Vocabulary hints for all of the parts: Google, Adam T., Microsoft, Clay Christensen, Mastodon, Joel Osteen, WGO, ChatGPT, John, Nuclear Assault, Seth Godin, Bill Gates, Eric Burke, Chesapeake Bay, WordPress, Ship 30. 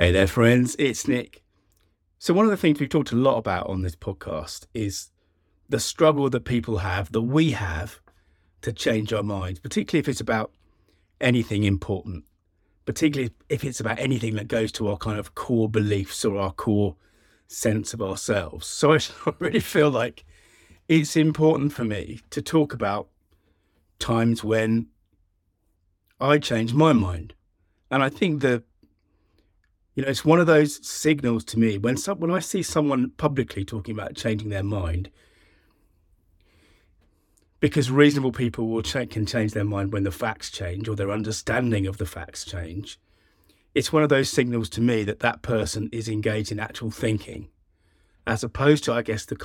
Hey there, friends, it's Nick. So one of the things we've talked a lot about on this podcast is the struggle that people have, that we have, to change our minds, particularly if it's about anything important, particularly if it's about anything that goes to our kind of core beliefs or our core sense of ourselves. So I really feel like it's important for me to talk about times when I change my mind. And I think that, you know, it's one of those signals to me when I see someone publicly talking about changing their mind, because reasonable people can change their mind when the facts change or their understanding of the facts change. It's one of those signals to me that that person is engaged in actual thinking, as opposed to, I guess, the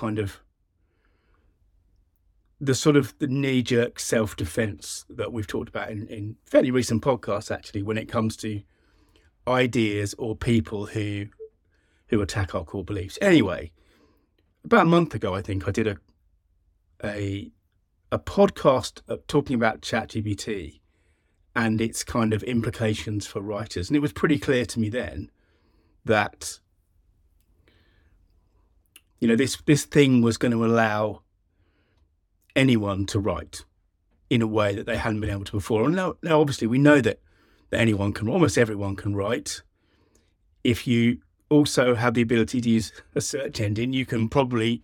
knee-jerk self-defense that we've talked about in fairly recent podcasts, actually, when it comes to ideas or people who attack our core beliefs. Anyway, about a month ago, I think I did a podcast talking about ChatGPT and its kind of implications for writers, and it was pretty clear to me then that, you know, this thing was going to allow anyone to write in a way that they hadn't been able to before. And now obviously we know that almost everyone can write. If you also have the ability to use a search engine, you can probably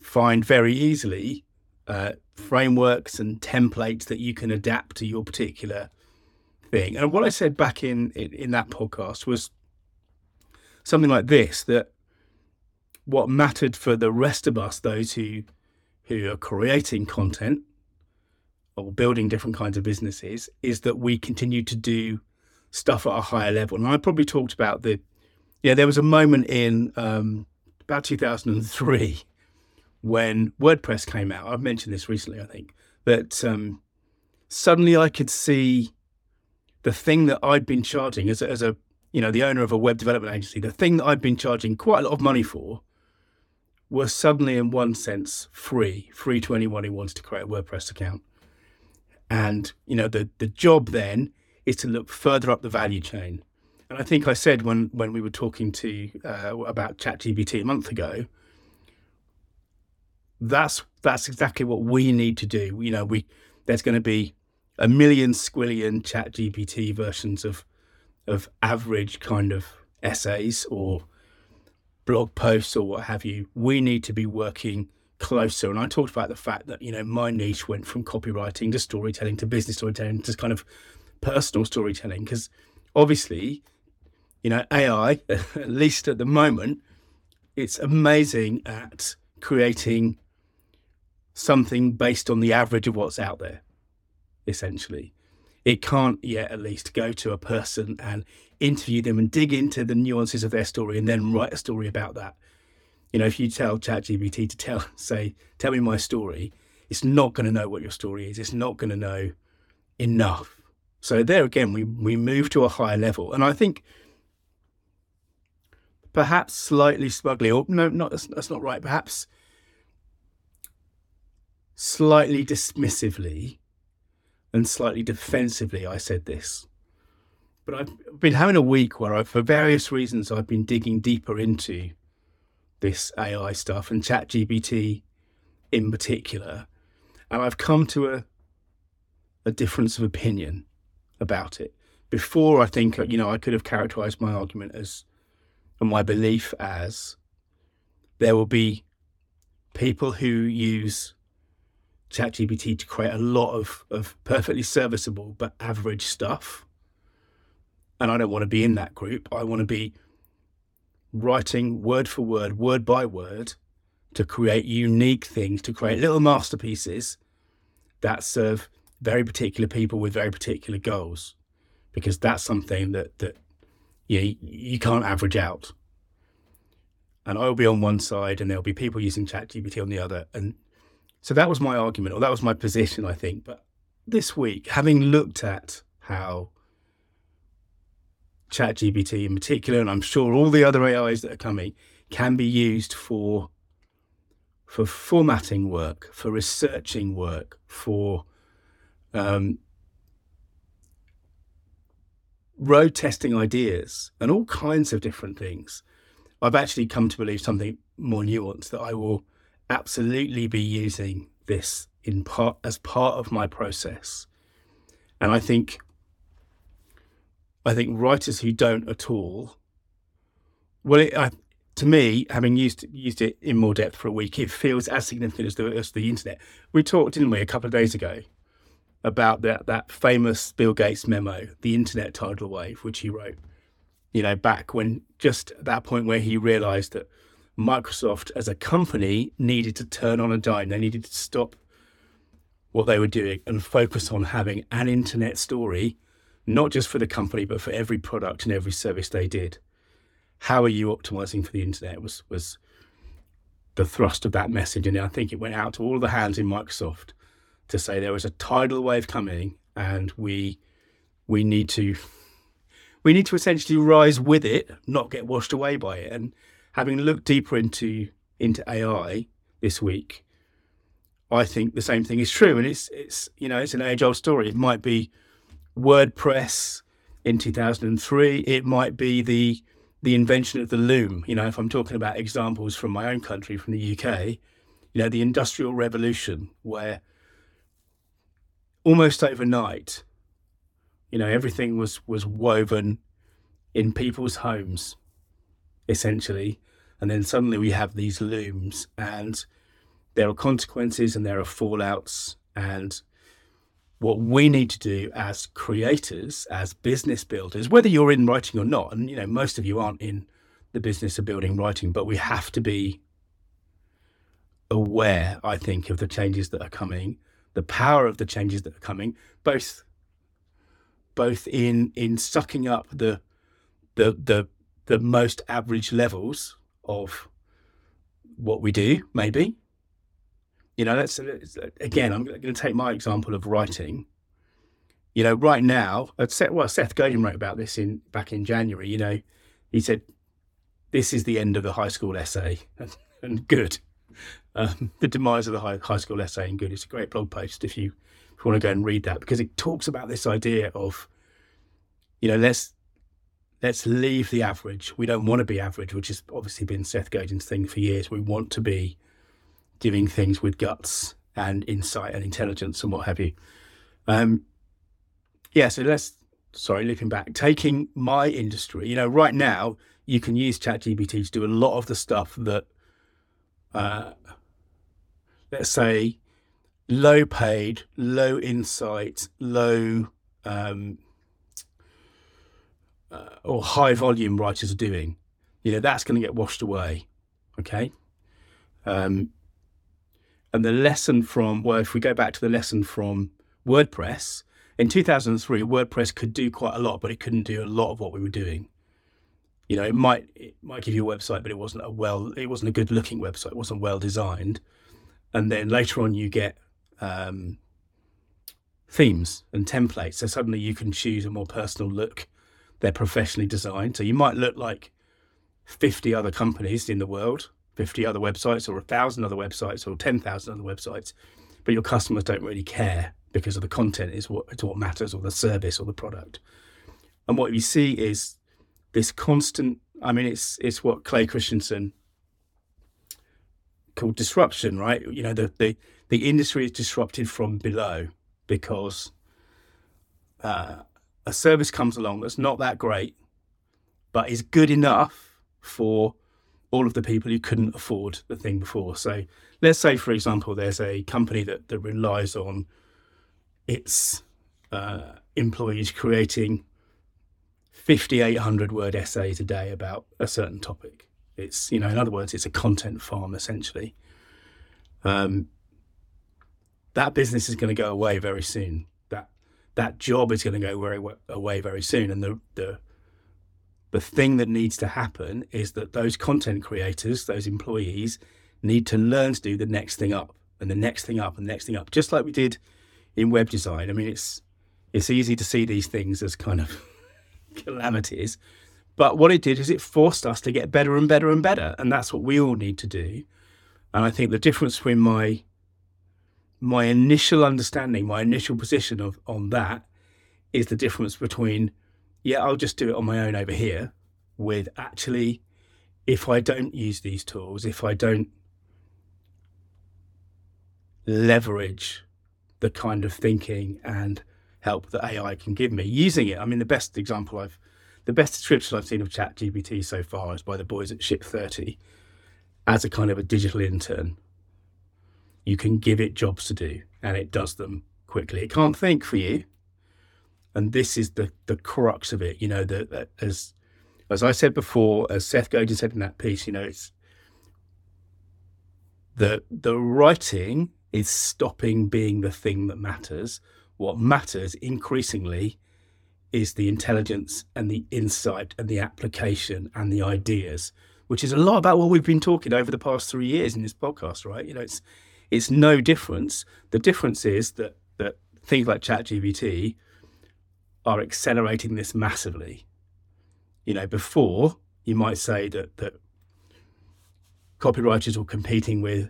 find very easily frameworks and templates that you can adapt to your particular thing. And what I said back in that podcast was something like this, that what mattered for the rest of us, those who are creating content or building different kinds of businesses, is that we continue to do stuff at a higher level. And I probably talked about there was a moment in about 2003 when WordPress came out. I've mentioned this recently, I think, that suddenly I could see the thing that I'd been charging as the owner of a web development agency, the thing that I'd been charging quite a lot of money for was suddenly, in one sense, free to anyone who wants to create a WordPress account. And, you know, the job then is to look further up the value chain. And I think I said when we were talking about ChatGPT a month ago, that's exactly what we need to do. You know, there's going to be a million squillion ChatGPT versions of average kind of essays or blog posts or what have you. We need to be working closer. And I talked about the fact that, you know, my niche went from copywriting to storytelling to business storytelling to kind of personal storytelling, because obviously, you know, AI, at least at the moment, it's amazing at creating something based on the average of what's out there. Essentially, it can't yet at least go to a person and interview them and dig into the nuances of their story and then write a story about that. You know, if you tell ChatGPT to tell me my story, it's not going to know what your story is. It's not going to know enough. So there again, we move to a higher level. And I think perhaps slightly smugly, or no, that's not right, perhaps slightly dismissively and slightly defensively, I said this. But I've been having a week where for various reasons, I've been digging deeper into this AI stuff and ChatGPT in particular. And I've come to a difference of opinion about it. Before, I think, you know, I could have characterized my argument and my belief as there will be people who use ChatGPT to create a lot of perfectly serviceable but average stuff. And I don't want to be in that group. I want to be writing word for word, word by word, to create unique things, to create little masterpieces that serve very particular people with very particular goals, because that's something that you can't average out. And I'll be on one side and there'll be people using ChatGPT on the other. And so that was my argument, or that was my position, I think. But this week, having looked at how ChatGPT in particular, and I'm sure all the other AIs that are coming, can be used for formatting work, for researching work, for road testing ideas and all kinds of different things, I've actually come to believe something more nuanced, that I will absolutely be using this in part as part of my process. And I think writers who don't at all, well, to me, having used it in more depth for a week, it feels as significant as the internet. We talked, didn't we, a couple of days ago about that famous Bill Gates memo, the internet tidal wave, which he wrote, back when, just at that point where he realized that Microsoft as a company needed to turn on a dime. They needed to stop what they were doing and focus on having an internet story, not just for the company, but for every product and every service they did. How are you optimizing for the internet was the thrust of that message. And I think it went out to all the hands in Microsoft to say there was a tidal wave coming, and we need to essentially rise with it, not get washed away by it. And having looked deeper into AI this week, I think the same thing is true. And it's an age-old story. It might be WordPress in 2003. It might be the invention of the loom. If I'm talking about examples from my own country, from the UK, the Industrial Revolution, where almost overnight, everything was woven in people's homes, essentially. And then suddenly we have these looms, and there are consequences and there are fallouts. And what we need to do as creators, as business builders, whether you're in writing or not, and most of you aren't in the business of building writing, but we have to be aware, I think, of the changes that are coming, the power of the changes that are coming, both in sucking up the most average levels of what we do, maybe. That's again, I'm going to take my example of writing. Right now, Seth Godin wrote about this back in January. He said, this is the end of the high school essay and good. The demise of the high school essay and good. It's a great blog post if you want to go and read that, because it talks about this idea of, let's leave the average. We don't want to be average, which has obviously been Seth Godin's thing for years. We want to be doing things with guts and insight and intelligence and what have you. So looping back, taking my industry, right now you can use ChatGPT to do a lot of the stuff that, let's say, low paid, low insight, low or high volume writers are doing. That's going to get washed away. Okay. And the lesson if we go back to the lesson from WordPress, in 2003, WordPress could do quite a lot, but it couldn't do a lot of what we were doing. It might give you a website, but it wasn't a good looking website. It wasn't well designed. And then later on you get themes and templates. So suddenly you can choose a more personal look. They're professionally designed. So you might look like 50 other companies in the world, 50 other websites, or 1,000 other websites, or 10,000 other websites, but your customers don't really care, because of the content is what matters, or the service or the product. And what you see is this constant, it's what Clay Christensen called disruption, right? The industry is disrupted from below, because a service comes along that's not that great, but is good enough for all of the people who couldn't afford the thing before. So let's say, for example, there's a company that relies on its employees creating 5,800 word essays a day about a certain topic. It's, in other words, it's a content farm, essentially. That business is going to go away very soon. That job is going to go away very soon. And the thing that needs to happen is that those content creators, those employees, need to learn to do the next thing up, and the next thing up, and the next thing up, just like we did in web design. It's easy to see these things as kind of calamities, but what it did is it forced us to get better and better and better, and that's what we all need to do. And I think the difference between my initial understanding, my initial position on that, is the difference between yeah, I'll just do it on my own over here, with actually, if I don't use these tools, if I don't leverage the kind of thinking and help that AI can give me using it. I mean, the best description I've seen of ChatGPT so far is by the boys at Ship 30 as a kind of a digital intern. You can give it jobs to do and it does them quickly. It can't think for you. And this is the crux of it. You know, as I said before, as Seth Godin said in that piece, you know, it's the writing is stopping being the thing that matters. What matters increasingly is the intelligence and the insight and the application and the ideas, which is a lot about what we've been talking over the past 3 years in this podcast, right? You know, it's no difference. The difference is that things like ChatGPT are accelerating this massively. You know, before you might say that copywriters were competing with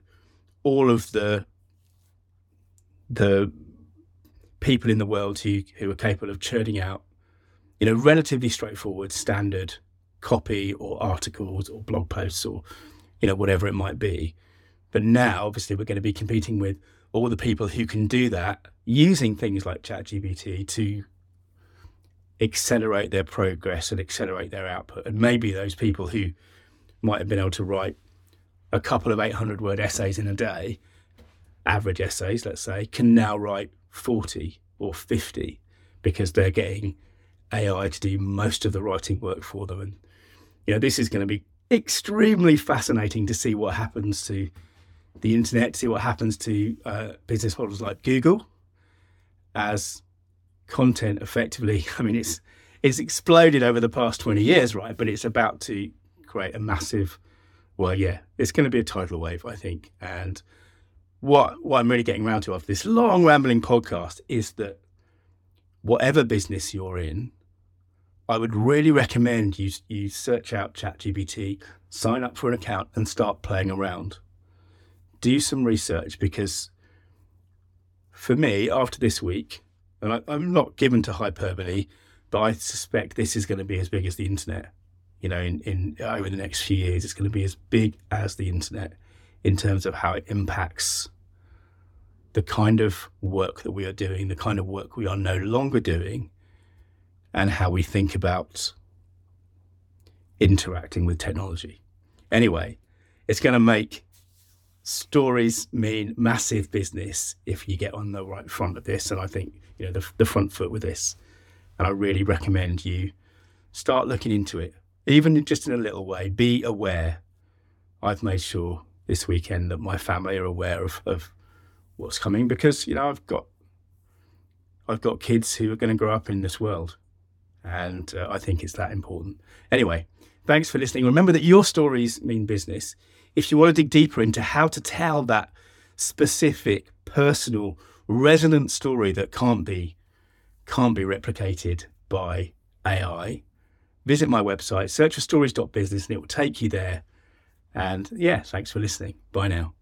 all of the people in the world who are capable of churning out, you know, relatively straightforward standard copy or articles or blog posts or, you know, whatever it might be. But now, obviously, we're going to be competing with all the people who can do that using things like ChatGPT to accelerate their progress and accelerate their output. And maybe those people who might have been able to write a couple of 800-word essays in a day, average essays, let's say, can now write 40 or 50 because they're getting AI to do most of the writing work for them. And, you know, this is going to be extremely fascinating to see what happens to the internet, to see what happens to business models like Google as content effectively. I mean, it's exploded over the past 20 years, right? But it's about to create a massive, well, yeah, it's going to be a tidal wave, I think. And what I'm really getting around to after this long rambling podcast is that whatever business you're in, I would really recommend you search out ChatGPT, sign up for an account and start playing around. Do some research, because for me, after this week, and I'm not given to hyperbole, but I suspect this is going to be as big as the internet. You know, in over the next few years, it's going to be as big as the internet in terms of how it impacts the kind of work that we are doing, the kind of work we are no longer doing, and how we think about interacting with technology. Anyway, it's going to make stories mean massive business if you get on the right front of this. And I think, you know, the front foot with this. And I really recommend you start looking into it. Even just in a little way, be aware. I've made sure this weekend that my family are aware of what's coming, because, you know, I've got kids who are going to grow up in this world, and I think it's that important. Anyway, thanks for listening. Remember that your stories mean business. If you want to dig deeper into how to tell that specific, personal, resonant story that can't be replicated by AI. Visit my website, search for stories.business, and it will take you there. And yeah, thanks for listening. Bye now.